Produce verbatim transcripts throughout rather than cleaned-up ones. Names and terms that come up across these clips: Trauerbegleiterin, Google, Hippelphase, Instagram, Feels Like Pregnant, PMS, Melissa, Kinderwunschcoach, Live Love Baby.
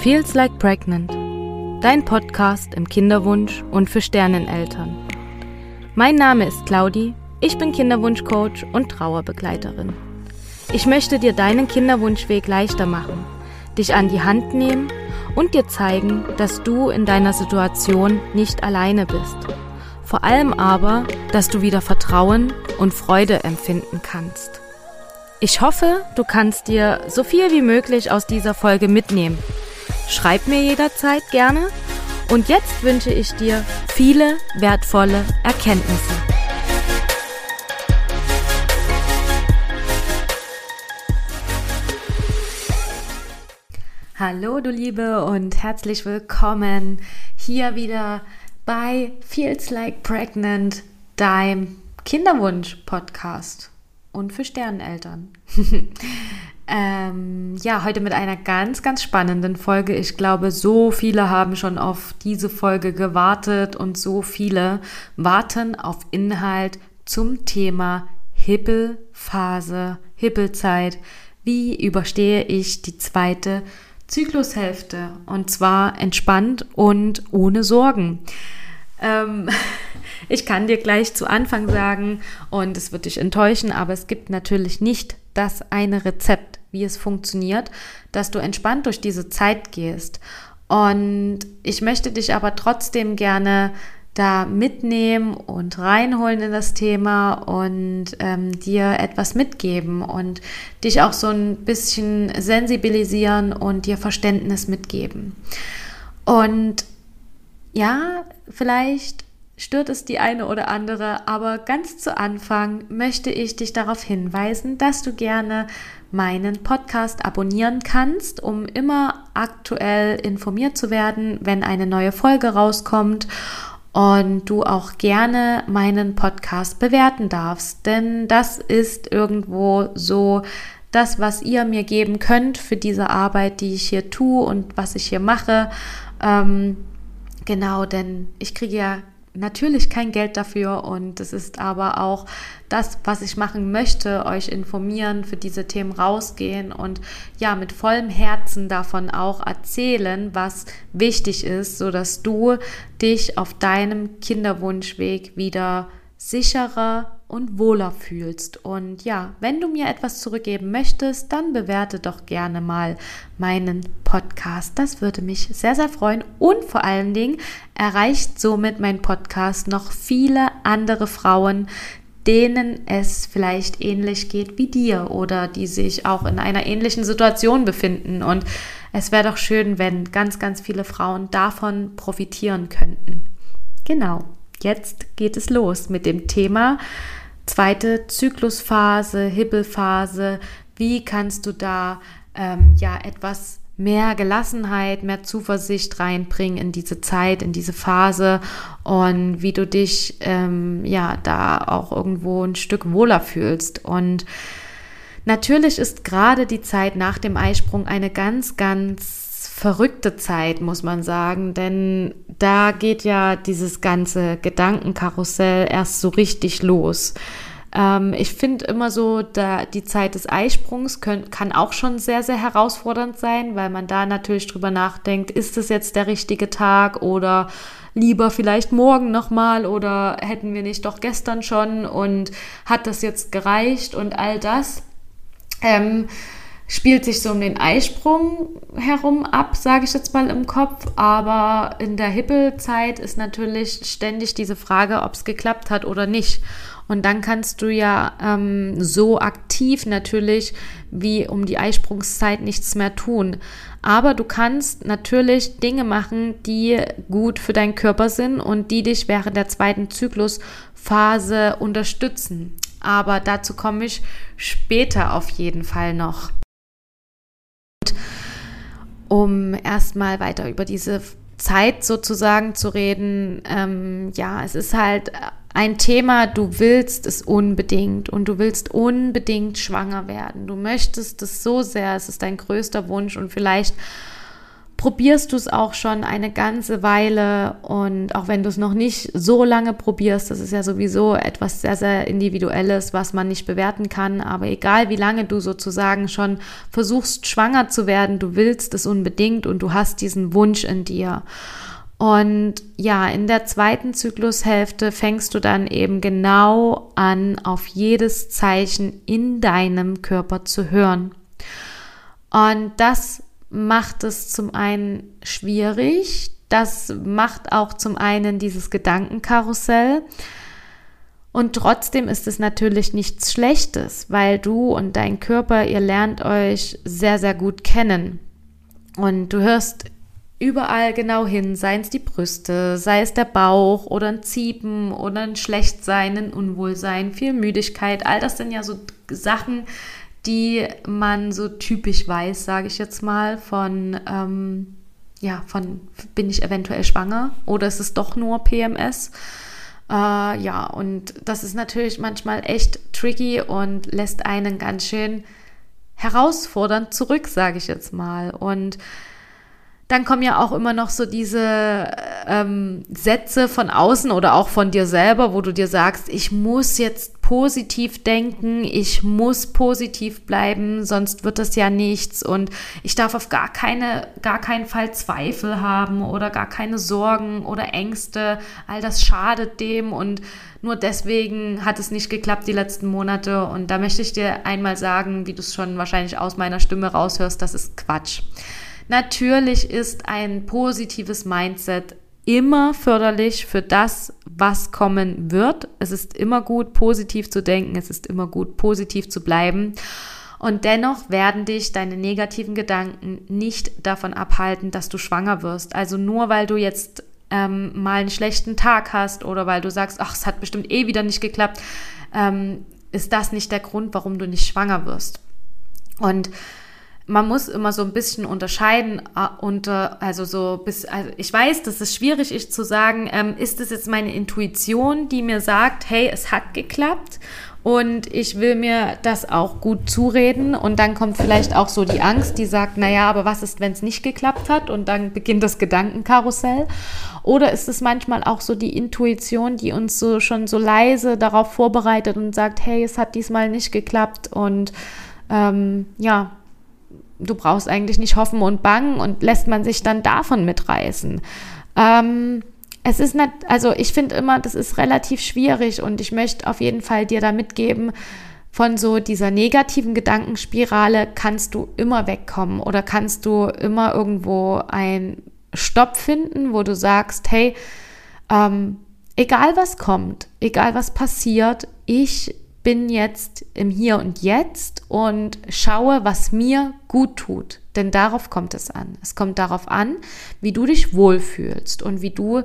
Feels Like Pregnant, dein Podcast im Kinderwunsch und für Sterneneltern. Mein Name ist Claudi, ich bin Kinderwunschcoach und Trauerbegleiterin. Ich möchte dir deinen Kinderwunschweg leichter machen, dich an die Hand nehmen und dir zeigen, dass du in deiner Situation nicht alleine bist. Vor allem aber, dass du wieder Vertrauen und Freude empfinden kannst. Ich hoffe, du kannst dir so viel wie möglich aus dieser Folge mitnehmen. Schreib mir jederzeit gerne. Und jetzt wünsche ich dir viele wertvolle Erkenntnisse. Hallo du Liebe und herzlich willkommen hier wieder bei Feels Like Pregnant, deinem Kinderwunsch-Podcast. Und für Sterneneltern. ähm, ja, heute mit einer ganz, ganz spannenden Folge. Ich glaube, so viele haben schon auf diese Folge gewartet und so viele warten auf Inhalt zum Thema Hippelphase, Hippelzeit. Wie überstehe ich die zweite Zyklushälfte? Und zwar entspannt und ohne Sorgen. Ähm... Ich kann dir gleich zu Anfang sagen, und es wird dich enttäuschen, aber es gibt natürlich nicht das eine Rezept, wie es funktioniert, dass du entspannt durch diese Zeit gehst. Und ich möchte dich aber trotzdem gerne da mitnehmen und reinholen in das Thema und ähm, dir etwas mitgeben und dich auch so ein bisschen sensibilisieren und dir Verständnis mitgeben. Und ja, vielleicht stört es die eine oder andere, aber ganz zu Anfang möchte ich dich darauf hinweisen, dass du gerne meinen Podcast abonnieren kannst, um immer aktuell informiert zu werden, wenn eine neue Folge rauskommt, und du auch gerne meinen Podcast bewerten darfst, denn das ist irgendwo so das, was ihr mir geben könnt für diese Arbeit, die ich hier tue und was ich hier mache. Ähm, genau, denn ich kriege ja natürlich kein Geld dafür, und es ist aber auch das, was ich machen möchte, euch informieren, für diese Themen rausgehen und ja, mit vollem Herzen davon auch erzählen, was wichtig ist, sodass du dich auf deinem Kinderwunschweg wieder sicherer und wohler fühlst. Und ja, wenn du mir etwas zurückgeben möchtest, dann bewerte doch gerne mal meinen Podcast. Das würde mich sehr, sehr freuen, und vor allen Dingen erreicht somit mein Podcast noch viele andere Frauen, denen es vielleicht ähnlich geht wie dir oder die sich auch in einer ähnlichen Situation befinden. Und es wäre doch schön, wenn ganz, ganz viele Frauen davon profitieren könnten. Genau. Jetzt geht es los mit dem Thema zweite Zyklusphase, Hippelphase. Wie kannst du da ähm, ja etwas mehr Gelassenheit, mehr Zuversicht reinbringen in diese Zeit, in diese Phase, und wie du dich ähm, ja da auch irgendwo ein Stück wohler fühlst. Und natürlich ist gerade die Zeit nach dem Eisprung eine ganz, ganz verrückte Zeit, muss man sagen, denn da geht ja dieses ganze Gedankenkarussell erst so richtig los. Ähm, ich finde immer so, da die Zeit des Eisprungs könnt, kann auch schon sehr, sehr herausfordernd sein, weil man da natürlich drüber nachdenkt, ist das jetzt der richtige Tag oder lieber vielleicht morgen nochmal oder hätten wir nicht doch gestern schon und hat das jetzt gereicht, und all das ähm, spielt sich so um den Eisprung herum ab, sage ich jetzt mal im Kopf. Aber in der Hippelzeit ist natürlich ständig diese Frage, ob es geklappt hat oder nicht. Und dann kannst du ja ähm, so aktiv natürlich wie um die Eisprungszeit nichts mehr tun. Aber du kannst natürlich Dinge machen, die gut für deinen Körper sind und die dich während der zweiten Zyklusphase unterstützen. Aber dazu komme ich später auf jeden Fall noch. Um erstmal weiter über diese Zeit sozusagen zu reden, ähm, ja, es ist halt ein Thema, du willst es unbedingt und du willst unbedingt schwanger werden. Du möchtest es so sehr, es ist dein größter Wunsch, und vielleicht probierst du es auch schon eine ganze Weile, und auch wenn du es noch nicht so lange probierst, das ist ja sowieso etwas sehr, sehr Individuelles, was man nicht bewerten kann, aber egal wie lange du sozusagen schon versuchst, schwanger zu werden, du willst es unbedingt und du hast diesen Wunsch in dir. Und ja, in der zweiten Zyklushälfte fängst du dann eben genau an, auf jedes Zeichen in deinem Körper zu hören. Und das macht es zum einen schwierig, das macht auch zum einen dieses Gedankenkarussell, und trotzdem ist es natürlich nichts Schlechtes, weil du und dein Körper, ihr lernt euch sehr, sehr gut kennen und du hörst überall genau hin, seien es die Brüste, sei es der Bauch oder ein Ziepen oder ein Schlechtsein, ein Unwohlsein, viel Müdigkeit, all das sind ja so Sachen, die man so typisch weiß, sage ich jetzt mal, von, ähm, ja, von bin ich eventuell schwanger oder ist es doch nur P M S? Äh, ja, und das ist natürlich manchmal echt tricky und lässt einen ganz schön herausfordernd zurück, sage ich jetzt mal. Und dann kommen ja auch immer noch so diese ähm, Sätze von außen oder auch von dir selber, wo du dir sagst, ich muss jetzt positiv denken, ich muss positiv bleiben, sonst wird das ja nichts, und ich darf auf gar keine, gar keinen Fall Zweifel haben oder gar keine Sorgen oder Ängste, all das schadet dem und nur deswegen hat es nicht geklappt die letzten Monate. Und da möchte ich dir einmal sagen, wie du es schon wahrscheinlich aus meiner Stimme raushörst, das ist Quatsch. Natürlich ist ein positives Mindset immer förderlich für das, was kommen wird. Es ist immer gut, positiv zu denken. Es ist immer gut, positiv zu bleiben. Und dennoch werden dich deine negativen Gedanken nicht davon abhalten, dass du schwanger wirst. Also nur weil du jetzt ähm, mal einen schlechten Tag hast oder weil du sagst, ach, es hat bestimmt eh wieder nicht geklappt, ähm, ist das nicht der Grund, warum du nicht schwanger wirst. Und man muss immer so ein bisschen unterscheiden unter, also so bis, also ich weiß, das ist schwierig, ich zu sagen, ähm, ist es jetzt meine Intuition, die mir sagt, hey, es hat geklappt und ich will mir das auch gut zureden, und dann kommt vielleicht auch so die Angst, die sagt, naja, aber was ist, wenn es nicht geklappt hat, und dann beginnt das Gedankenkarussell. Oder ist es manchmal auch so die Intuition, die uns so schon so leise darauf vorbereitet und sagt, hey, es hat diesmal nicht geklappt und ähm, ja, du brauchst eigentlich nicht hoffen und bangen, und lässt man sich dann davon mitreißen. Ähm, es ist nicht, also ich finde immer, das ist relativ schwierig, und ich möchte auf jeden Fall dir da mitgeben, von so dieser negativen Gedankenspirale kannst du immer wegkommen oder kannst du immer irgendwo einen Stopp finden, wo du sagst, hey, ähm, egal was kommt, egal was passiert, ich bin jetzt im Hier und Jetzt und schaue, was mir gut tut. Denn darauf kommt es an. Es kommt darauf an, wie du dich wohlfühlst und wie du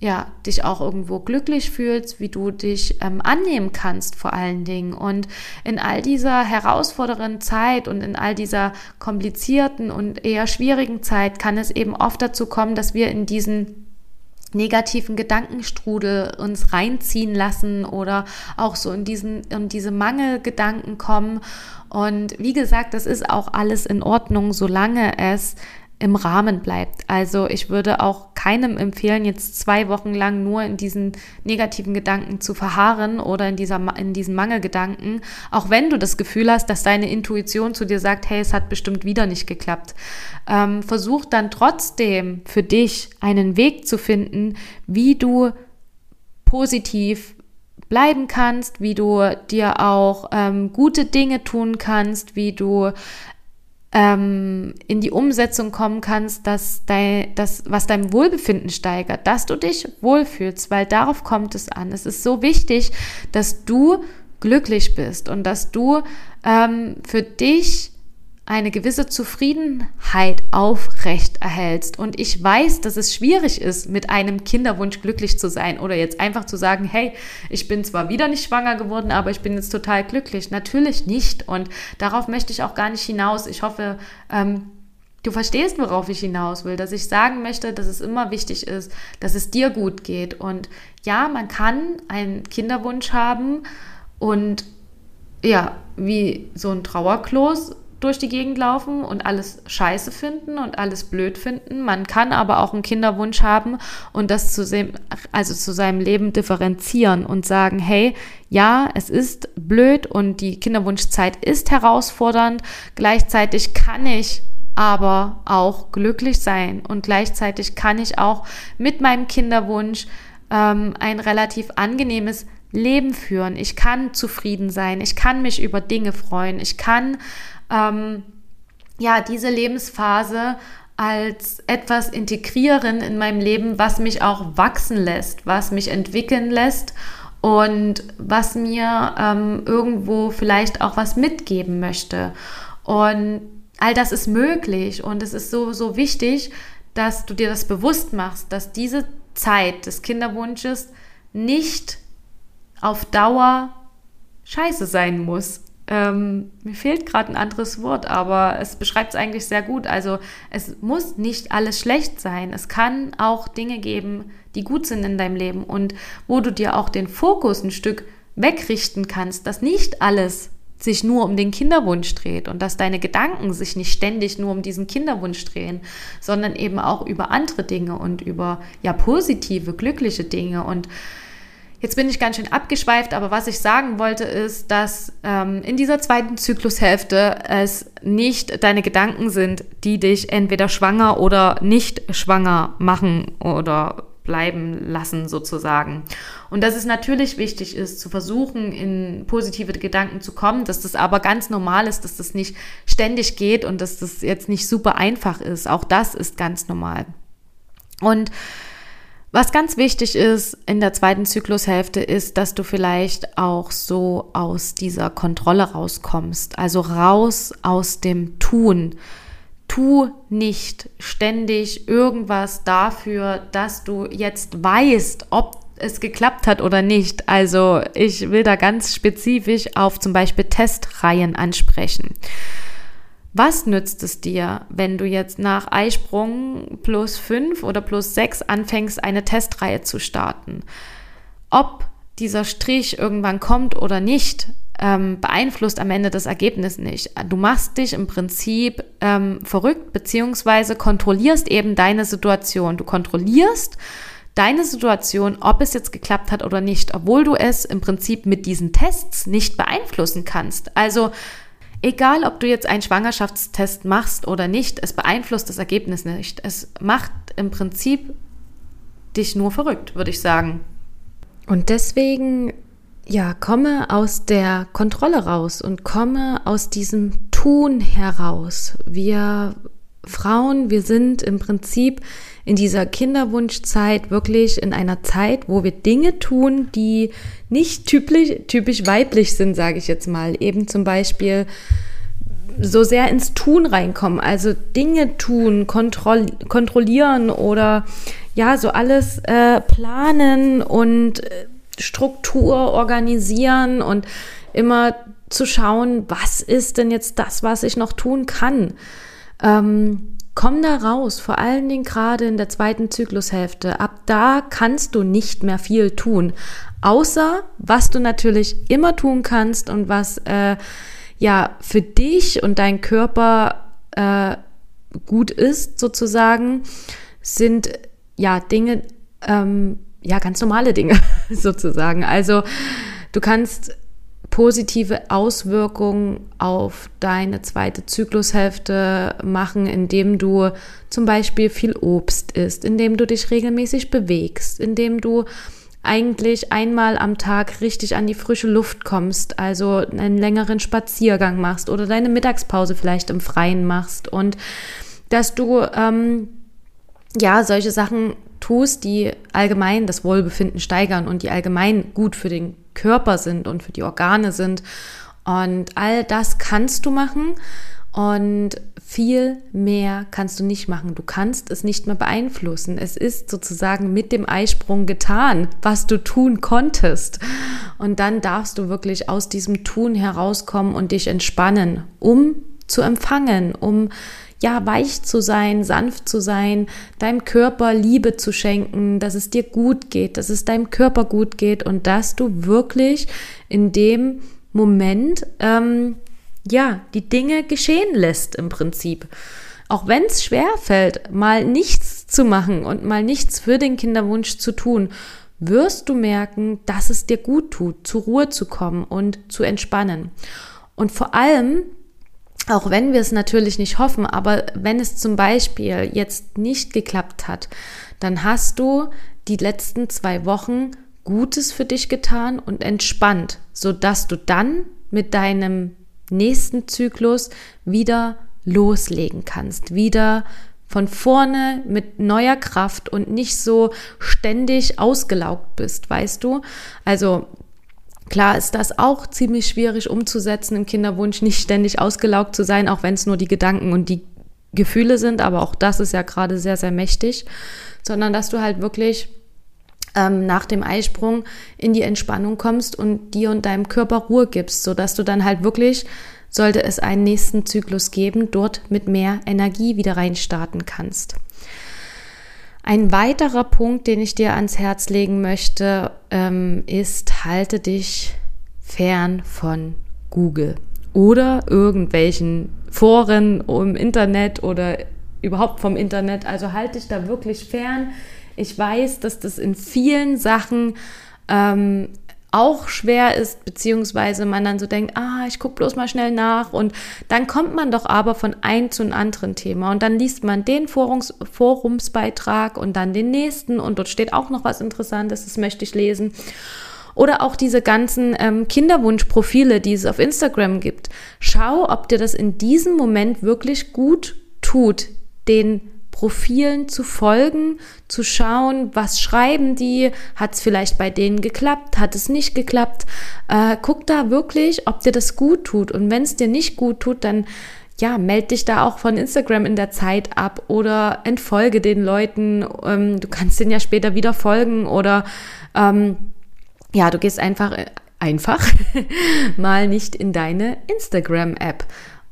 ja, dich auch irgendwo glücklich fühlst, wie du dich ähm, annehmen kannst vor allen Dingen. Und in all dieser herausfordernden Zeit und in all dieser komplizierten und eher schwierigen Zeit kann es eben oft dazu kommen, dass wir in diesen negativen Gedankenstrudel uns reinziehen lassen oder auch so in diesen, in diese Mangelgedanken kommen. Und wie gesagt, das ist auch alles in Ordnung, solange es im Rahmen bleibt. Also ich würde auch keinem empfehlen, jetzt zwei Wochen lang nur in diesen negativen Gedanken zu verharren oder in dieser, in diesen Mangelgedanken, auch wenn du das Gefühl hast, dass deine Intuition zu dir sagt, hey, es hat bestimmt wieder nicht geklappt. Ähm, versuch dann trotzdem für dich einen Weg zu finden, wie du positiv bleiben kannst, wie du dir auch ähm, gute Dinge tun kannst, wie du in die Umsetzung kommen kannst, dass dein, das, was dein Wohlbefinden steigert, dass du dich wohlfühlst, weil darauf kommt es an. Es ist so wichtig, dass du glücklich bist und dass du ähm, für dich eine gewisse Zufriedenheit aufrecht erhältst. Und ich weiß, dass es schwierig ist, mit einem Kinderwunsch glücklich zu sein oder jetzt einfach zu sagen, hey, ich bin zwar wieder nicht schwanger geworden, aber ich bin jetzt total glücklich. Natürlich nicht. Und darauf möchte ich auch gar nicht hinaus. Ich hoffe, ähm, du verstehst, worauf ich hinaus will, dass ich sagen möchte, dass es immer wichtig ist, dass es dir gut geht. Und ja, man kann einen Kinderwunsch haben und ja, wie so ein Trauerkloß durch die Gegend laufen und alles scheiße finden und alles blöd finden. Man kann aber auch einen Kinderwunsch haben und das zu, se- also zu seinem Leben differenzieren und sagen, hey, ja, es ist blöd und die Kinderwunschzeit ist herausfordernd. Gleichzeitig kann ich aber auch glücklich sein und gleichzeitig kann ich auch mit meinem Kinderwunsch ähm, ein relativ angenehmes Leben führen. Ich kann zufrieden sein, ich kann mich über Dinge freuen, ich kann ähm, ja diese Lebensphase als etwas integrieren in meinem Leben, was mich auch wachsen lässt, was mich entwickeln lässt und was mir ähm, irgendwo vielleicht auch was mitgeben möchte. Und all das ist möglich und es ist so, so wichtig, dass du dir das bewusst machst, dass diese Zeit des Kinderwunsches nicht auf Dauer scheiße sein muss. Ähm, mir fehlt gerade ein anderes Wort, aber es beschreibt es eigentlich sehr gut. Also es muss nicht alles schlecht sein. Es kann auch Dinge geben, die gut sind in deinem Leben und wo du dir auch den Fokus ein Stück wegrichten kannst, dass nicht alles sich nur um den Kinderwunsch dreht und dass deine Gedanken sich nicht ständig nur um diesen Kinderwunsch drehen, sondern eben auch über andere Dinge und über ja positive, glückliche Dinge. Und jetzt bin ich ganz schön abgeschweift, aber was ich sagen wollte ist, dass ähm, in dieser zweiten Zyklushälfte es nicht deine Gedanken sind, die dich entweder schwanger oder nicht schwanger machen oder bleiben lassen sozusagen. Und dass es natürlich wichtig ist, zu versuchen, in positive Gedanken zu kommen, dass das aber ganz normal ist, dass das nicht ständig geht und dass das jetzt nicht super einfach ist. Auch das ist ganz normal. Und was ganz wichtig ist in der zweiten Zyklushälfte ist, dass du vielleicht auch so aus dieser Kontrolle rauskommst. Also raus aus dem Tun. Tu nicht ständig irgendwas dafür, dass du jetzt weißt, ob es geklappt hat oder nicht. Also ich will da ganz spezifisch auf zum Beispiel Testreihen ansprechen. Was nützt es dir, wenn du jetzt nach Eisprung plus fünf oder plus sechs anfängst, eine Testreihe zu starten? Ob dieser Strich irgendwann kommt oder nicht, beeinflusst am Ende das Ergebnis nicht. Du machst dich im Prinzip ähm, verrückt, beziehungsweise kontrollierst eben deine Situation. Du kontrollierst deine Situation, ob es jetzt geklappt hat oder nicht, obwohl du es im Prinzip mit diesen Tests nicht beeinflussen kannst. Also egal, ob du jetzt einen Schwangerschaftstest machst oder nicht, es beeinflusst das Ergebnis nicht. Es macht im Prinzip dich nur verrückt, würde ich sagen. Und deswegen ja, komme aus der Kontrolle raus und komme aus diesem Tun heraus. Wir Frauen, wir sind im Prinzip in dieser Kinderwunschzeit wirklich in einer Zeit, wo wir Dinge tun, die nicht typisch, typisch weiblich sind, sage ich jetzt mal. Eben zum Beispiel so sehr ins Tun reinkommen, also Dinge tun, kontroll- kontrollieren oder ja, so alles äh, planen und Struktur organisieren und immer zu schauen, was ist denn jetzt das, was ich noch tun kann. Ähm, komm da raus, vor allen Dingen gerade in der zweiten Zyklushälfte. Ab da kannst du nicht mehr viel tun, außer was du natürlich immer tun kannst und was äh, ja für dich und deinen Körper äh, gut ist sozusagen, sind ja Dinge, ähm, ja, ganz normale Dinge sozusagen. Also du kannst positive Auswirkungen auf deine zweite Zyklushälfte machen, indem du zum Beispiel viel Obst isst, indem du dich regelmäßig bewegst, indem du eigentlich einmal am Tag richtig an die frische Luft kommst, also einen längeren Spaziergang machst oder deine Mittagspause vielleicht im Freien machst und dass du ähm, ja solche Sachen tust, die allgemein das Wohlbefinden steigern und die allgemein gut für den Körper sind und für die Organe sind. Und all das kannst du machen und viel mehr kannst du nicht machen. Du kannst es nicht mehr beeinflussen. Es ist sozusagen mit dem Eisprung getan, was du tun konntest. Und dann darfst du wirklich aus diesem Tun herauskommen und dich entspannen, um zu empfangen, um ja, weich zu sein, sanft zu sein, deinem Körper Liebe zu schenken, dass es dir gut geht, dass es deinem Körper gut geht und dass du wirklich in dem Moment ähm, ja, die Dinge geschehen lässt im Prinzip. Auch wenn es schwerfällt, mal nichts zu machen und mal nichts für den Kinderwunsch zu tun, wirst du merken, dass es dir gut tut, zur Ruhe zu kommen und zu entspannen. Und vor allem, auch wenn wir es natürlich nicht hoffen, aber wenn es zum Beispiel jetzt nicht geklappt hat, dann hast du die letzten zwei Wochen Gutes für dich getan und entspannt, sodass du dann mit deinem nächsten Zyklus wieder loslegen kannst, wieder von vorne mit neuer Kraft und nicht so ständig ausgelaugt bist, weißt du? Also klar ist das auch ziemlich schwierig umzusetzen im Kinderwunsch, nicht ständig ausgelaugt zu sein, auch wenn es nur die Gedanken und die Gefühle sind, aber auch das ist ja gerade sehr, sehr mächtig, sondern dass du halt wirklich ähm, nach dem Eisprung in die Entspannung kommst und dir und deinem Körper Ruhe gibst, sodass du dann halt wirklich, sollte es einen nächsten Zyklus geben, dort mit mehr Energie wieder reinstarten kannst. Ein weiterer Punkt, den ich dir ans Herz legen möchte, ähm, ist, halte dich fern von Google oder irgendwelchen Foren im Internet oder überhaupt vom Internet. Also halte dich da wirklich fern. Ich weiß, dass das in vielen Sachen ähm, auch schwer ist, beziehungsweise man dann so denkt, ah, ich gucke bloß mal schnell nach, und dann kommt man doch aber von einem zu einem anderen Thema und dann liest man den Forums, Forumsbeitrag und dann den nächsten und dort steht auch noch was Interessantes, das möchte ich lesen. Oder auch diese ganzen ähm, Kinderwunschprofile, die es auf Instagram gibt. Schau, ob dir das in diesem Moment wirklich gut tut, den Profilen zu folgen, zu schauen, was schreiben die, hat es vielleicht bei denen geklappt, hat es nicht geklappt, äh, guck da wirklich, ob dir das gut tut, und wenn es dir nicht gut tut, dann ja, meld dich da auch von Instagram in der Zeit ab oder entfolge den Leuten, ähm, du kannst denen ja später wieder folgen oder ähm, ja, du gehst einfach, einfach mal nicht in deine Instagram-App.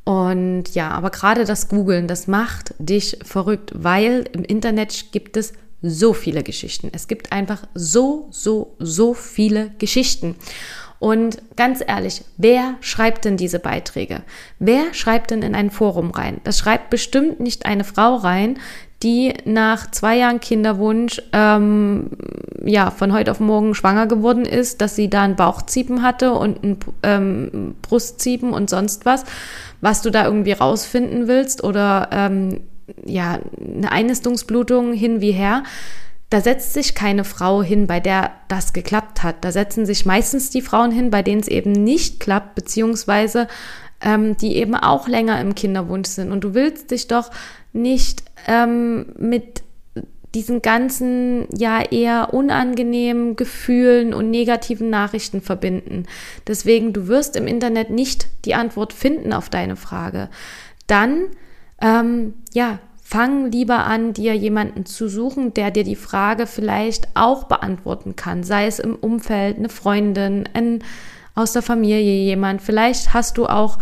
Und ja, aber gerade das Googlen, das macht dich verrückt, weil im Internet gibt es so viele Geschichten. Es gibt einfach so, so, so viele Geschichten. Und ganz ehrlich, wer schreibt denn diese Beiträge? Wer schreibt denn in ein Forum rein? Das schreibt bestimmt nicht eine Frau rein, die nach zwei Jahren Kinderwunsch ähm, ja von heute auf morgen schwanger geworden ist, dass sie da ein Bauchziepen hatte und ein ähm, Brustziepen und sonst was, was du da irgendwie rausfinden willst, oder ähm, ja, eine Einnistungsblutung hin wie her. Da setzt sich keine Frau hin, bei der das geklappt hat. Da setzen sich meistens die Frauen hin, bei denen es eben nicht klappt, beziehungsweise ähm, die eben auch länger im Kinderwunsch sind. Und du willst dich doch nicht ähm, mit diesen ganzen, ja, eher unangenehmen Gefühlen und negativen Nachrichten verbinden. Deswegen, du wirst im Internet nicht die Antwort finden auf deine Frage. Dann, ähm, ja, fang lieber an, dir jemanden zu suchen, der dir die Frage vielleicht auch beantworten kann. Sei es im Umfeld, eine Freundin, ein, aus der Familie jemand. Vielleicht hast du auch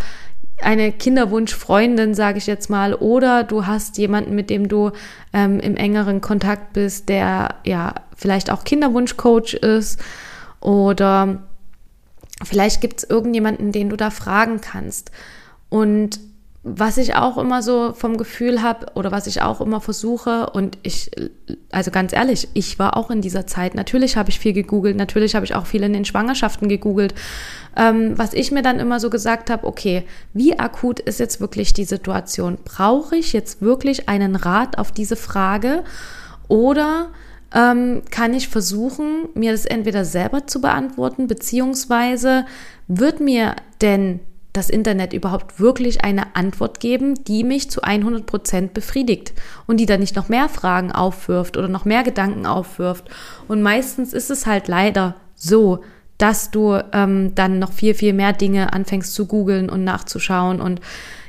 eine Kinderwunschfreundin, sage ich jetzt mal, oder du hast jemanden, mit dem du ähm, im engeren Kontakt bist, der ja vielleicht auch Kinderwunschcoach ist, oder vielleicht gibt es irgendjemanden, den du da fragen kannst. Und was ich auch immer so vom Gefühl habe oder was ich auch immer versuche, und ich, also ganz ehrlich, ich war auch in dieser Zeit, natürlich habe ich viel gegoogelt, natürlich habe ich auch viel in den Schwangerschaften gegoogelt, ähm, was ich mir dann immer so gesagt habe, okay, wie akut ist jetzt wirklich die Situation? Brauche ich jetzt wirklich einen Rat auf diese Frage, oder ähm, kann ich versuchen, mir das entweder selber zu beantworten, beziehungsweise wird mir denn das Internet überhaupt wirklich eine Antwort geben, die mich zu hundert Prozent befriedigt und die dann nicht noch mehr Fragen aufwirft oder noch mehr Gedanken aufwirft. Und meistens ist es halt leider so, dass du ähm, dann noch viel, viel mehr Dinge anfängst zu googeln und nachzuschauen und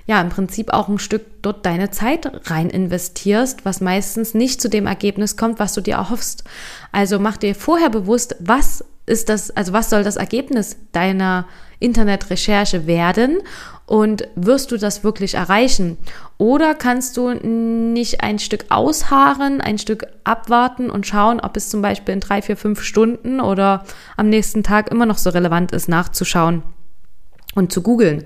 ja, im Prinzip auch ein Stück dort deine Zeit rein investierst, was meistens nicht zu dem Ergebnis kommt, was du dir erhoffst. Also mach dir vorher bewusst, was ist das, also was soll das Ergebnis deiner Internetrecherche werden, und wirst du das wirklich erreichen? Oder kannst du nicht ein Stück ausharren, ein Stück abwarten und schauen, ob es zum Beispiel in drei, vier, fünf Stunden oder am nächsten Tag immer noch so relevant ist, nachzuschauen und zu googeln?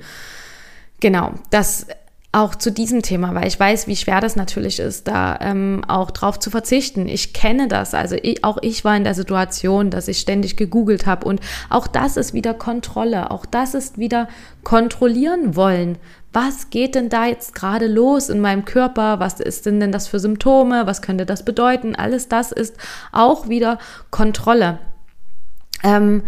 Genau, das auch zu diesem Thema, weil ich weiß, wie schwer das natürlich ist, da ähm, auch drauf zu verzichten. Ich kenne das, also ich, auch ich war in der Situation, dass ich ständig gegoogelt habe, und auch das ist wieder Kontrolle, auch das ist wieder kontrollieren wollen. Was geht denn da jetzt gerade los in meinem Körper? Was ist denn denn das für Symptome? Was könnte das bedeuten? Alles das ist auch wieder Kontrolle. Ähm,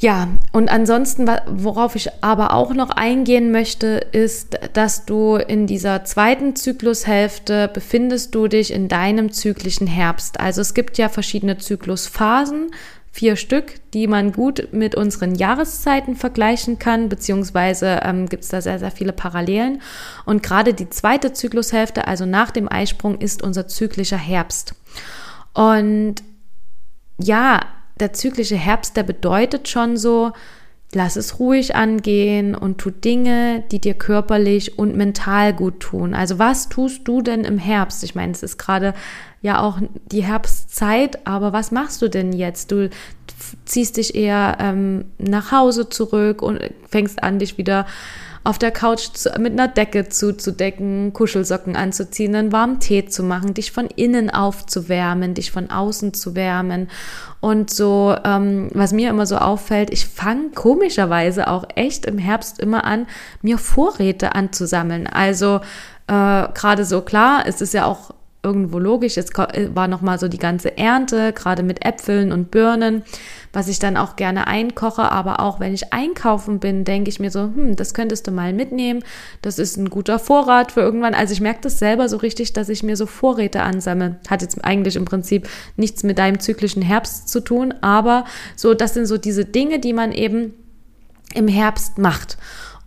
Ja, und ansonsten, worauf ich aber auch noch eingehen möchte, ist, dass du in dieser zweiten Zyklushälfte befindest du dich in deinem zyklischen Herbst. Also es gibt ja verschiedene Zyklusphasen, vier Stück, die man gut mit unseren Jahreszeiten vergleichen kann, beziehungsweise ähm, gibt es da sehr, sehr viele Parallelen. Und gerade die zweite Zyklushälfte, also nach dem Eisprung, ist unser zyklischer Herbst. Und ja, der zyklische Herbst, der bedeutet schon so, lass es ruhig angehen und tu Dinge, die dir körperlich und mental gut tun. Also was tust du denn im Herbst? Ich meine, es ist gerade ja auch die Herbstzeit, aber was machst du denn jetzt? Du ziehst dich eher ähm, nach Hause zurück und fängst an, dich wieder auf der Couch zu, mit einer Decke zuzudecken, Kuschelsocken anzuziehen, einen warmen Tee zu machen, dich von innen aufzuwärmen, dich von außen zu wärmen. Und so, ähm, was mir immer so auffällt, ich fange komischerweise auch echt im Herbst immer an, mir Vorräte anzusammeln. Also äh, gerade so, klar, es ist ja auch irgendwo logisch, jetzt war nochmal so die ganze Ernte, gerade mit Äpfeln und Birnen, was ich dann auch gerne einkoche, aber auch wenn ich einkaufen bin, denke ich mir so, hm, das könntest du mal mitnehmen, das ist ein guter Vorrat für irgendwann, also ich merke das selber so richtig, dass ich mir so Vorräte ansammle, hat jetzt eigentlich im Prinzip nichts mit deinem zyklischen Herbst zu tun, aber so, das sind so diese Dinge, die man eben im Herbst macht.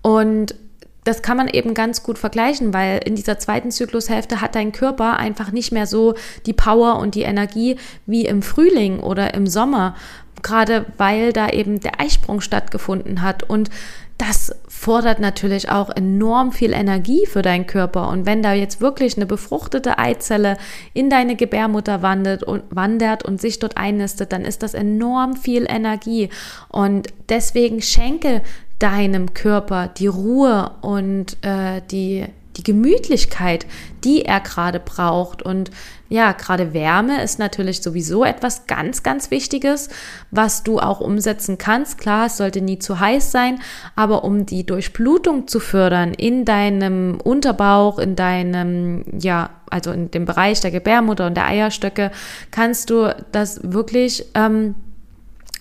Und das kann man eben ganz gut vergleichen, weil in dieser zweiten Zyklushälfte hat dein Körper einfach nicht mehr so die Power und die Energie wie im Frühling oder im Sommer, gerade weil da eben der Eisprung stattgefunden hat, und das fordert natürlich auch enorm viel Energie für deinen Körper, und wenn da jetzt wirklich eine befruchtete Eizelle in deine Gebärmutter wandert und, wandert und sich dort einnistet, dann ist das enorm viel Energie, und deswegen schenke deinem Körper die Ruhe und äh, die, die Gemütlichkeit, die er gerade braucht. Und ja, gerade Wärme ist natürlich sowieso etwas ganz, ganz Wichtiges, was du auch umsetzen kannst. Klar, es sollte nie zu heiß sein, aber um die Durchblutung zu fördern in deinem Unterbauch, in deinem, ja, also in dem Bereich der Gebärmutter und der Eierstöcke, kannst du das wirklich ähm,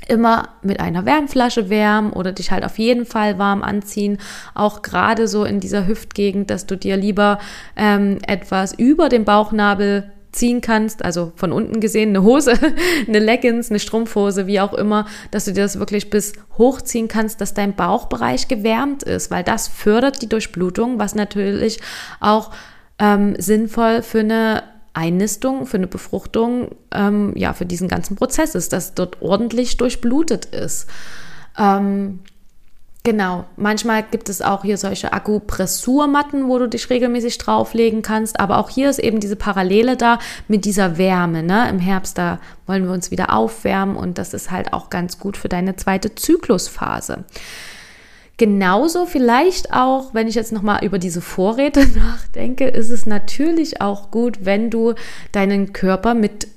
immer mit einer Wärmflasche wärmen oder dich halt auf jeden Fall warm anziehen, auch gerade so in dieser Hüftgegend, dass du dir lieber ähm, etwas über den Bauchnabel ziehen kannst, also von unten gesehen eine Hose, eine Leggings, eine Strumpfhose, wie auch immer, dass du dir das wirklich bis hochziehen kannst, dass dein Bauchbereich gewärmt ist, weil das fördert die Durchblutung, was natürlich auch ähm, sinnvoll für eine Einnistung, für eine Befruchtung, ähm, ja, für diesen ganzen Prozess ist, dass dort ordentlich durchblutet ist. Ähm, genau, manchmal gibt es auch hier solche Akupressurmatten, wo du dich regelmäßig drauflegen kannst, aber auch hier ist eben diese Parallele da mit dieser Wärme, ne? Im Herbst, da wollen wir uns wieder aufwärmen, und das ist halt auch ganz gut für deine zweite Zyklusphase. Genauso vielleicht auch, wenn ich jetzt nochmal über diese Vorräte nachdenke, ist es natürlich auch gut, wenn du deinen Körper mit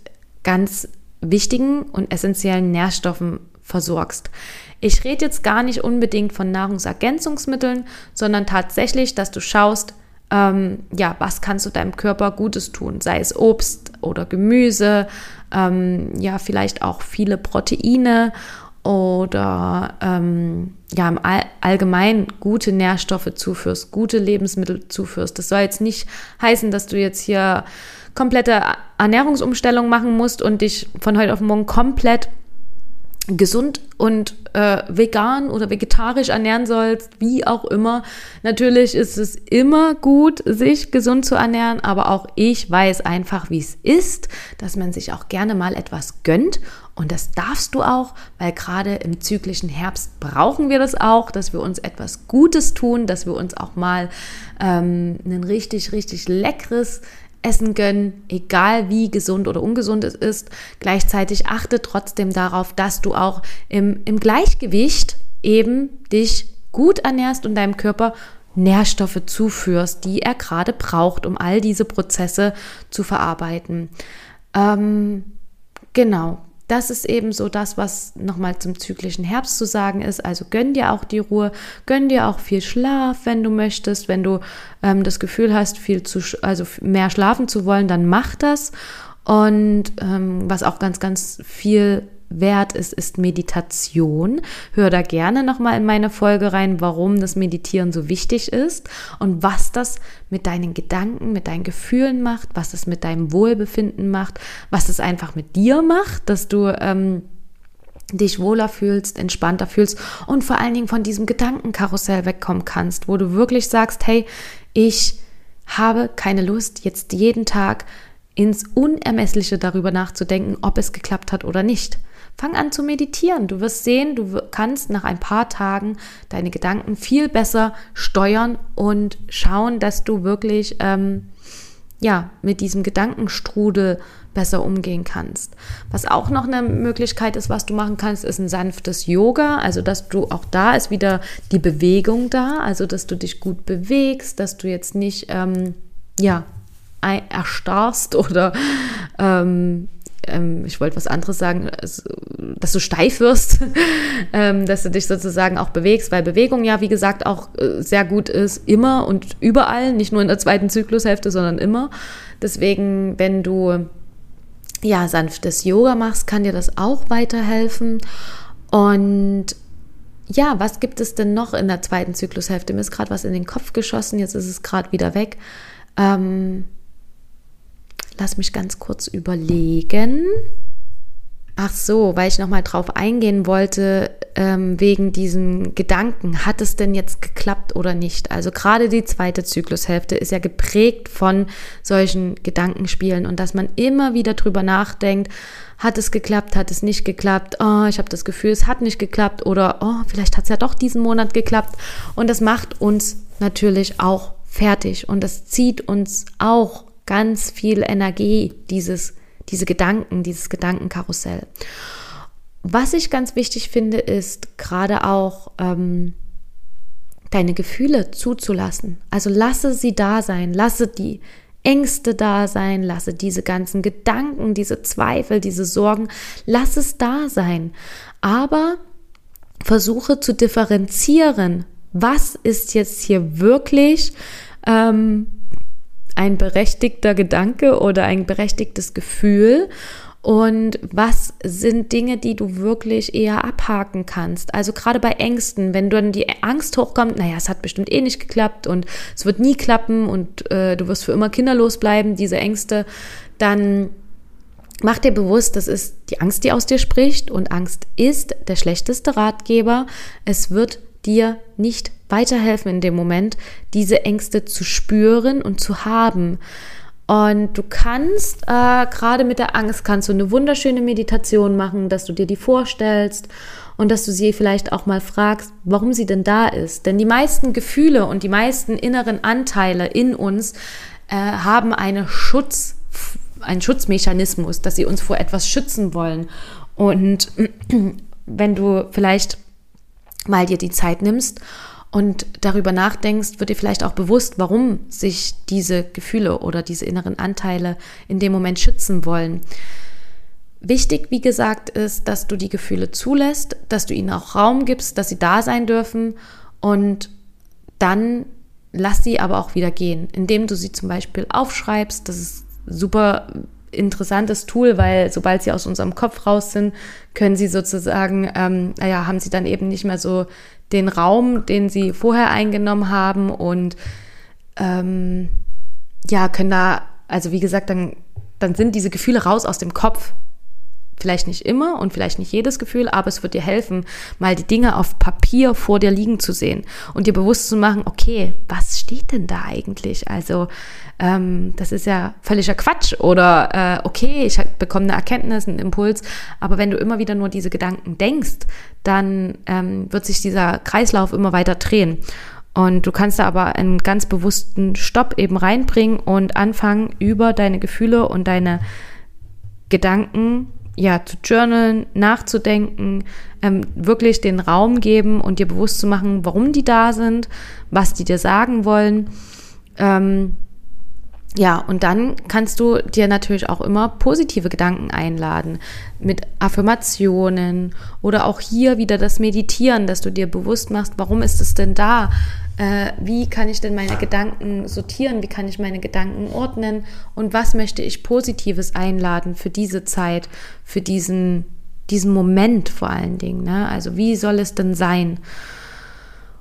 ganz wichtigen und essentiellen Nährstoffen versorgst. Ich rede jetzt gar nicht unbedingt von Nahrungsergänzungsmitteln, sondern tatsächlich, dass du schaust, ähm, ja, was kannst du deinem Körper Gutes tun, sei es Obst oder Gemüse, ähm, ja, vielleicht auch viele Proteine oder ähm, ja, im All- Allgemeinen gute Nährstoffe zuführst, gute Lebensmittel zuführst. Das soll jetzt nicht heißen, dass du jetzt hier komplette Ernährungsumstellung machen musst und dich von heute auf morgen komplett gesund und äh, vegan oder vegetarisch ernähren sollst, wie auch immer. Natürlich ist es immer gut, sich gesund zu ernähren, aber auch ich weiß einfach, wie es ist, dass man sich auch gerne mal etwas gönnt, und das darfst du auch, weil gerade im zyklischen Herbst brauchen wir das auch, dass wir uns etwas Gutes tun, dass wir uns auch mal ähm, ein richtig, richtig leckeres Essen gönnen, egal wie gesund oder ungesund es ist. Gleichzeitig achte trotzdem darauf, dass du auch im, im Gleichgewicht eben dich gut ernährst und deinem Körper Nährstoffe zuführst, die er gerade braucht, um all diese Prozesse zu verarbeiten. Ähm, genau, das ist eben so das, was nochmal zum zyklischen Herbst zu sagen ist. Also gönn dir auch die Ruhe, gönn dir auch viel Schlaf, wenn du möchtest. Wenn du ähm, das Gefühl hast, viel zu, also mehr schlafen zu wollen, dann mach das. Und ähm, was auch ganz, ganz viel wert ist, ist Meditation. Hör da gerne nochmal in meine Folge rein, warum das Meditieren so wichtig ist und was das mit deinen Gedanken, mit deinen Gefühlen macht, was es mit deinem Wohlbefinden macht, was es einfach mit dir macht, dass du ähm, dich wohler fühlst, entspannter fühlst und vor allen Dingen von diesem Gedankenkarussell wegkommen kannst, wo du wirklich sagst, hey, ich habe keine Lust, jetzt jeden Tag ins Unermessliche darüber nachzudenken, ob es geklappt hat oder nicht. Fang an zu meditieren. Du wirst sehen, du kannst nach ein paar Tagen deine Gedanken viel besser steuern und schauen, dass du wirklich ähm, ja, mit diesem Gedankenstrudel besser umgehen kannst. Was auch noch eine Möglichkeit ist, was du machen kannst, ist ein sanftes Yoga. Also, dass du auch da ist wieder die Bewegung da. Also, dass du dich gut bewegst, dass du jetzt nicht, ähm, ja, erstarrst oder ähm, ähm, ich wollte was anderes sagen, dass du steif wirst, ähm, dass du dich sozusagen auch bewegst, weil Bewegung ja, wie gesagt, auch sehr gut ist, immer und überall, nicht nur in der zweiten Zyklushälfte, sondern immer. Deswegen, wenn du ja sanftes Yoga machst, kann dir das auch weiterhelfen. Und ja, was gibt es denn noch in der zweiten Zyklushälfte? Mir ist gerade was in den Kopf geschossen, jetzt ist es gerade wieder weg. Ähm, lass mich ganz kurz überlegen. Ach so, weil ich nochmal drauf eingehen wollte, ähm, wegen diesen Gedanken, hat es denn jetzt geklappt oder nicht? Also gerade die zweite Zyklushälfte ist ja geprägt von solchen Gedankenspielen und dass man immer wieder drüber nachdenkt, hat es geklappt, hat es nicht geklappt, oh, ich habe das Gefühl, es hat nicht geklappt oder oh, vielleicht hat es ja doch diesen Monat geklappt und das macht uns natürlich auch fertig. Und das zieht uns auch ganz viel Energie, dieses, diese Gedanken, dieses Gedankenkarussell. Was ich ganz wichtig finde, ist gerade auch ähm, deine Gefühle zuzulassen. Also lasse sie da sein, lasse die Ängste da sein, lasse diese ganzen Gedanken, diese Zweifel, diese Sorgen, lass es da sein. Aber versuche zu differenzieren. Was ist jetzt hier wirklich ähm, ein berechtigter Gedanke oder ein berechtigtes Gefühl und was sind Dinge, die du wirklich eher abhaken kannst? Also gerade bei Ängsten, wenn dann die Angst hochkommt, naja, es hat bestimmt eh nicht geklappt und es wird nie klappen und äh, du wirst für immer kinderlos bleiben, diese Ängste, dann mach dir bewusst, das ist die Angst, die aus dir spricht und Angst ist der schlechteste Ratgeber. Es wird dir nicht weiterhelfen in dem Moment, diese Ängste zu spüren und zu haben. Und du kannst, äh, gerade mit der Angst, kannst du eine wunderschöne Meditation machen, dass du dir die vorstellst und dass du sie vielleicht auch mal fragst, warum sie denn da ist. Denn die meisten Gefühle und die meisten inneren Anteile in uns äh, haben eine Schutz, einen Schutzmechanismus, dass sie uns vor etwas schützen wollen. Und wenn du vielleicht mal dir die Zeit nimmst und darüber nachdenkst, wird dir vielleicht auch bewusst, warum sich diese Gefühle oder diese inneren Anteile in dem Moment schützen wollen. Wichtig, wie gesagt, ist, dass du die Gefühle zulässt, dass du ihnen auch Raum gibst, dass sie da sein dürfen und dann lass sie aber auch wieder gehen, indem du sie zum Beispiel aufschreibst. Das ist super interessantes Tool, weil sobald sie aus unserem Kopf raus sind, können sie sozusagen, ähm, naja, haben sie dann eben nicht mehr so den Raum, den sie vorher eingenommen haben und ähm, ja, können da, also wie gesagt, dann, dann sind diese Gefühle raus aus dem Kopf. Vielleicht nicht immer und vielleicht nicht jedes Gefühl, aber es wird dir helfen, mal die Dinge auf Papier vor dir liegen zu sehen und dir bewusst zu machen, okay, was steht denn da eigentlich? Also ähm, das ist ja völliger Quatsch oder äh, okay, ich bekomme eine Erkenntnis, einen Impuls, aber wenn du immer wieder nur diese Gedanken denkst, dann ähm, wird sich dieser Kreislauf immer weiter drehen und du kannst da aber einen ganz bewussten Stopp eben reinbringen und anfangen, über deine Gefühle und deine Gedanken ja, zu journalen, nachzudenken, ähm, wirklich den Raum geben und dir bewusst zu machen, warum die da sind, was die dir sagen wollen. Ähm, ja, und dann kannst du dir natürlich auch immer positive Gedanken einladen mit Affirmationen oder auch hier wieder das Meditieren, dass du dir bewusst machst, warum ist es denn da? Äh, wie kann ich denn meine Gedanken sortieren? Wie kann ich meine Gedanken ordnen? Und was möchte ich Positives einladen für diese Zeit, für diesen, diesen Moment vor allen Dingen, ne? Also wie soll es denn sein?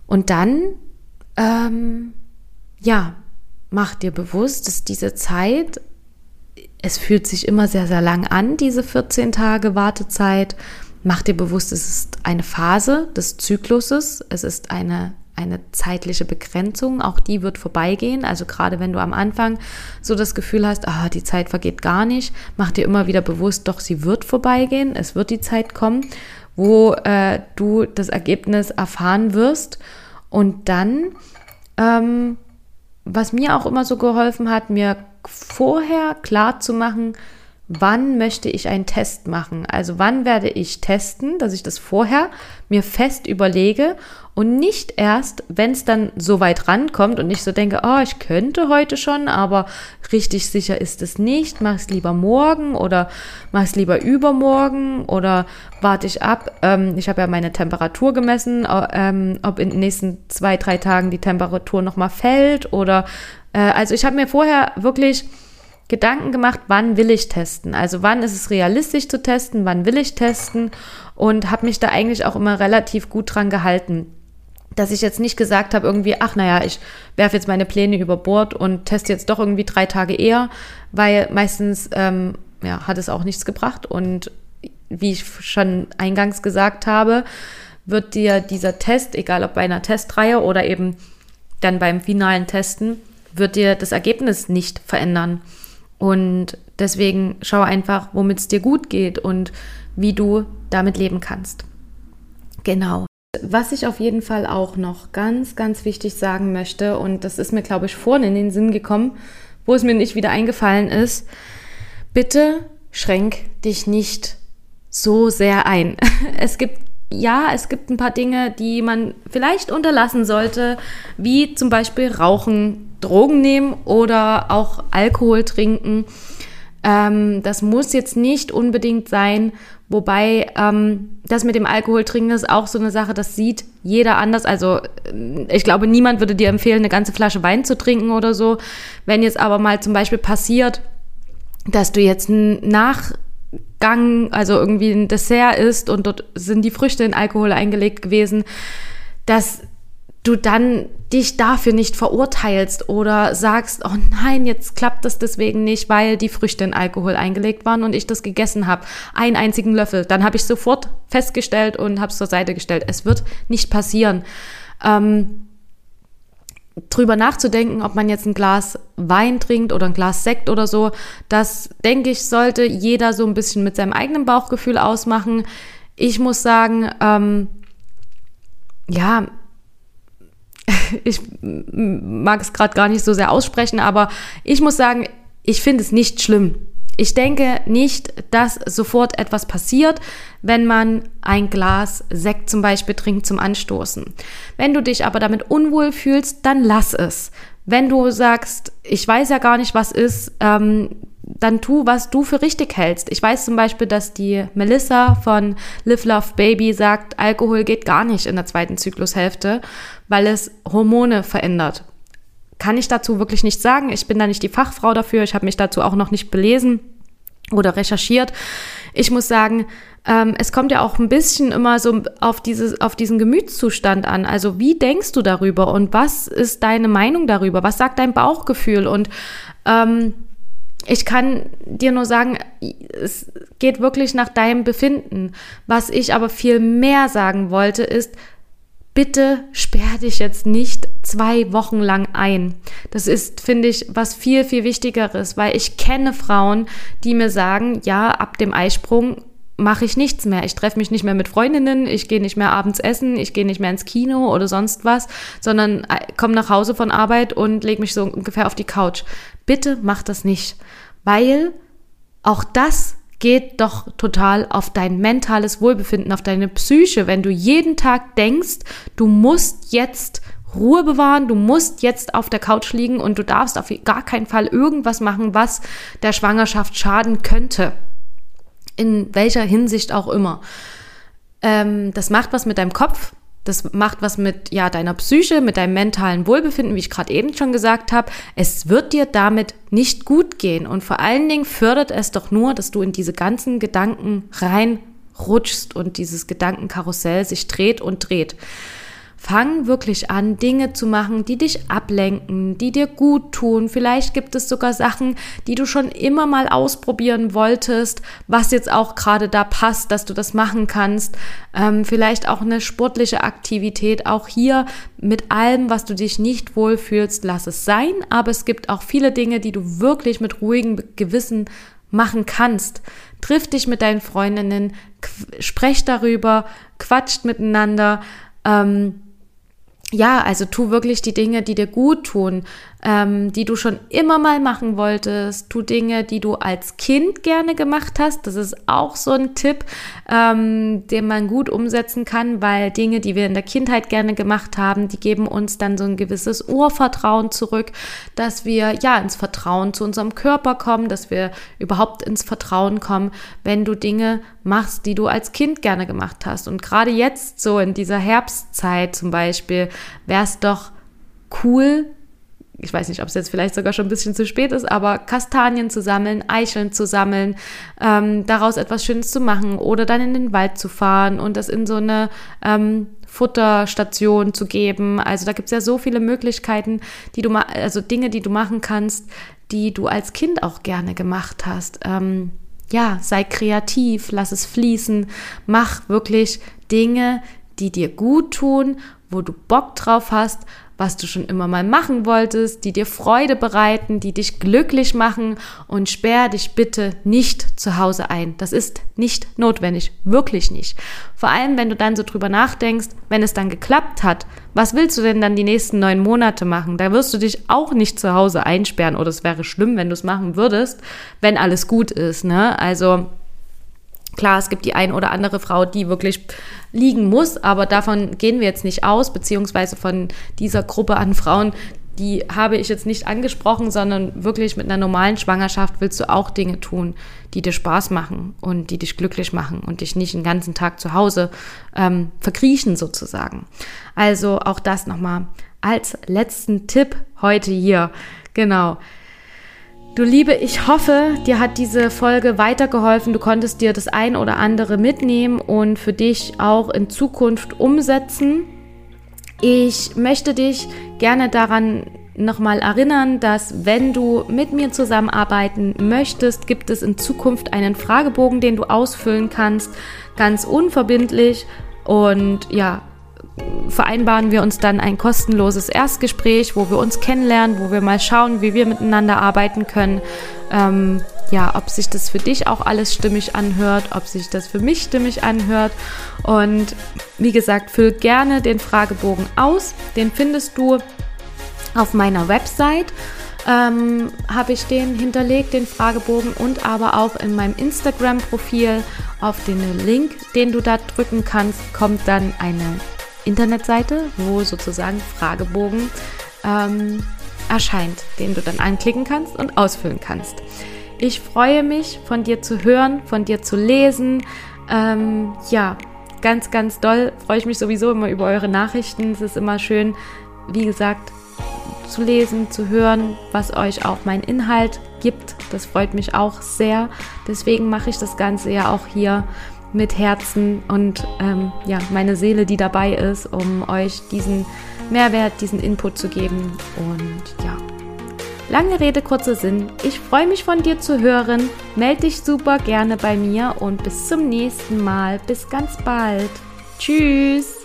Und dann, ähm, ja, mach dir bewusst, dass diese Zeit, es fühlt sich immer sehr, sehr lang an, diese vierzehn Tage Wartezeit. Mach dir bewusst, es ist eine Phase des Zykluses, es ist eine, eine zeitliche Begrenzung, auch die wird vorbeigehen. Also gerade wenn du am Anfang so das Gefühl hast, ah, die Zeit vergeht gar nicht, mach dir immer wieder bewusst, doch sie wird vorbeigehen, es wird die Zeit kommen, wo äh, du das Ergebnis erfahren wirst. Und dann, ähm, was mir auch immer so geholfen hat, mir vorher klar zu machen, wann möchte ich einen Test machen? Also wann werde ich testen, dass ich das vorher mir fest überlege und nicht erst, wenn es dann so weit rankommt und ich so denke, oh, ich könnte heute schon, aber richtig sicher ist es nicht, mach es lieber morgen oder mach es lieber übermorgen oder warte ich ab. Ähm, ich habe ja meine Temperatur gemessen, ähm, ob in den nächsten zwei, drei Tagen die Temperatur nochmal fällt oder, äh, also ich habe mir vorher wirklich Gedanken gemacht, wann will ich testen? Also wann ist es realistisch zu testen, wann will ich testen? Und habe mich da eigentlich auch immer relativ gut dran gehalten, dass ich jetzt nicht gesagt habe irgendwie, ach naja, ich werfe jetzt meine Pläne über Bord und teste jetzt doch irgendwie drei Tage eher, weil meistens ähm, ja, hat es auch nichts gebracht. Und wie ich schon eingangs gesagt habe, wird dir dieser Test, egal ob bei einer Testreihe oder eben dann beim finalen Testen, wird dir das Ergebnis nicht verändern. Und deswegen schau einfach, womit es dir gut geht und wie du damit leben kannst. Genau. Was ich auf jeden Fall auch noch ganz, ganz wichtig sagen möchte, und das ist mir, glaube ich, vorhin in den Sinn gekommen, wo es mir nicht wieder eingefallen ist, bitte schränk dich nicht so sehr ein. Es gibt Ja, es gibt ein paar Dinge, die man vielleicht unterlassen sollte, wie zum Beispiel Rauchen, Drogen nehmen oder auch Alkohol trinken. Ähm, das muss jetzt nicht unbedingt sein, wobei ähm, das mit dem Alkohol trinken ist auch so eine Sache, das sieht jeder anders. Also ich glaube, niemand würde dir empfehlen, eine ganze Flasche Wein zu trinken oder so. Wenn jetzt aber mal zum Beispiel passiert, dass du jetzt nach Gang, also irgendwie ein Dessert isst und dort sind die Früchte in Alkohol eingelegt gewesen, dass du dann dich dafür nicht verurteilst oder sagst, oh nein, jetzt klappt das deswegen nicht, weil die Früchte in Alkohol eingelegt waren und ich das gegessen habe. Einen einzigen Löffel. Dann habe ich sofort festgestellt und habe es zur Seite gestellt. Es wird nicht passieren. Ähm, drüber nachzudenken, ob man jetzt ein Glas Wein trinkt oder ein Glas Sekt oder so, das, denke ich, sollte jeder so ein bisschen mit seinem eigenen Bauchgefühl ausmachen. Ich muss sagen, ähm, ja, ich mag es gerade gar nicht so sehr aussprechen, aber ich muss sagen, ich finde es nicht schlimm. Ich denke nicht, dass sofort etwas passiert, wenn man ein Glas Sekt zum Beispiel trinkt zum Anstoßen. Wenn du dich aber damit unwohl fühlst, dann lass es. Wenn du sagst, ich weiß ja gar nicht, was ist, ähm, dann tu, was du für richtig hältst. Ich weiß zum Beispiel, dass die Melissa von Live Love Baby sagt, Alkohol geht gar nicht in der zweiten Zyklushälfte, weil es Hormone verändert. Kann ich dazu wirklich nichts sagen. Ich bin da nicht die Fachfrau dafür. Ich habe mich dazu auch noch nicht belesen oder recherchiert. Ich muss sagen, ähm, es kommt ja auch ein bisschen immer so auf, dieses, auf diesen Gemütszustand an. Also wie denkst du darüber und was ist deine Meinung darüber? Was sagt dein Bauchgefühl? Und ähm, ich kann dir nur sagen, es geht wirklich nach deinem Befinden. Was ich aber viel mehr sagen wollte, ist, bitte sperr dich jetzt nicht zwei Wochen lang ein. Das ist, finde ich, was viel, viel Wichtigeres, weil ich kenne Frauen, die mir sagen, ja, ab dem Eisprung mache ich nichts mehr. Ich treffe mich nicht mehr mit Freundinnen, ich gehe nicht mehr abends essen, ich gehe nicht mehr ins Kino oder sonst was, sondern komme nach Hause von Arbeit und lege mich so ungefähr auf die Couch. Bitte mach das nicht, weil auch das geht doch total auf dein mentales Wohlbefinden, auf deine Psyche, wenn du jeden Tag denkst, du musst jetzt Ruhe bewahren, du musst jetzt auf der Couch liegen und du darfst auf gar keinen Fall irgendwas machen, was der Schwangerschaft schaden könnte, in welcher Hinsicht auch immer. Ähm, das macht was mit deinem Kopf, das macht was mit ja, deiner Psyche, mit deinem mentalen Wohlbefinden, wie ich gerade eben schon gesagt habe. Es wird dir damit nicht gut gehen und vor allen Dingen fördert es doch nur, dass du in diese ganzen Gedanken reinrutschst und dieses Gedankenkarussell sich dreht und dreht. Fang wirklich an, Dinge zu machen, die dich ablenken, die dir gut tun. Vielleicht gibt es sogar Sachen, die du schon immer mal ausprobieren wolltest, was jetzt auch gerade da passt, dass du das machen kannst. Ähm, vielleicht auch eine sportliche Aktivität. Auch hier mit allem, was du dich nicht wohlfühlst, lass es sein. Aber es gibt auch viele Dinge, die du wirklich mit ruhigem Gewissen machen kannst. Triff dich mit deinen Freundinnen, qu- sprecht darüber, quatscht miteinander. Ähm, Ja, also tu wirklich die Dinge, die dir gut tun, ähm, die du schon immer mal machen wolltest. Tu Dinge, die du als Kind gerne gemacht hast. Das ist auch so ein Tipp, ähm, den man gut umsetzen kann, weil Dinge, die wir in der Kindheit gerne gemacht haben, die geben uns dann so ein gewisses Urvertrauen zurück, dass wir ja ins Vertrauen zu unserem Körper kommen, dass wir überhaupt ins Vertrauen kommen, wenn du Dinge machst, die du als Kind gerne gemacht hast. Und gerade jetzt so in dieser Herbstzeit zum Beispiel, wäre es doch cool, ich weiß nicht, ob es jetzt vielleicht sogar schon ein bisschen zu spät ist, aber Kastanien zu sammeln, Eicheln zu sammeln, ähm, daraus etwas Schönes zu machen oder dann in den Wald zu fahren und das in so eine ähm, Futterstation zu geben. Also da gibt es ja so viele Möglichkeiten, die du ma- also Dinge, die du machen kannst, die du als Kind auch gerne gemacht hast. Ähm, ja, sei kreativ, lass es fließen, mach wirklich Dinge, die dir gut tun, wo du Bock drauf hast, was du schon immer mal machen wolltest, die dir Freude bereiten, die dich glücklich machen und sperr dich bitte nicht zu Hause ein. Das ist nicht notwendig, wirklich nicht. Vor allem, wenn du dann so drüber nachdenkst, wenn es dann geklappt hat, was willst du denn dann die nächsten neun Monate machen? Da wirst du dich auch nicht zu Hause einsperren oder es wäre schlimm, wenn du es machen würdest, wenn alles gut ist, ne? Also klar, es gibt die ein oder andere Frau, die wirklich liegen muss, aber davon gehen wir jetzt nicht aus, beziehungsweise von dieser Gruppe an Frauen, die habe ich jetzt nicht angesprochen, sondern wirklich mit einer normalen Schwangerschaft willst du auch Dinge tun, die dir Spaß machen und die dich glücklich machen und dich nicht den ganzen Tag zu Hause ähm, verkriechen sozusagen. Also auch das nochmal als letzten Tipp heute hier, genau. Du Liebe, ich hoffe, dir hat diese Folge weitergeholfen, du konntest dir das ein oder andere mitnehmen und für dich auch in Zukunft umsetzen. Ich möchte dich gerne daran nochmal erinnern, dass wenn du mit mir zusammenarbeiten möchtest, gibt es in Zukunft einen Fragebogen, den du ausfüllen kannst, ganz unverbindlich und ja, vereinbaren wir uns dann ein kostenloses Erstgespräch, wo wir uns kennenlernen, wo wir mal schauen, wie wir miteinander arbeiten können. Ähm, ja, ob sich das für dich auch alles stimmig anhört, ob sich das für mich stimmig anhört. Und wie gesagt, füll gerne den Fragebogen aus. Den findest du auf meiner Website. Ähm, habe ich den hinterlegt, den Fragebogen, und aber auch in meinem Instagram-Profil. Auf den Link, den du da drücken kannst, kommt dann eine Internetseite, wo sozusagen Fragebogen ähm, erscheint, den du dann anklicken kannst und ausfüllen kannst. Ich freue mich, von dir zu hören, von dir zu lesen. Ähm, ja, ganz, ganz doll. Freue ich mich sowieso immer über eure Nachrichten. Es ist immer schön, wie gesagt, zu lesen, zu hören, was euch auch mein Inhalt gibt. Das freut mich auch sehr. Deswegen mache ich das Ganze ja auch hier mit Herzen und ähm, ja, meine Seele, die dabei ist, um euch diesen Mehrwert, diesen Input zu geben. Und ja, lange Rede, kurzer Sinn. Ich freue mich, von dir zu hören. Meld dich super gerne bei mir und bis zum nächsten Mal. Bis ganz bald. Tschüss.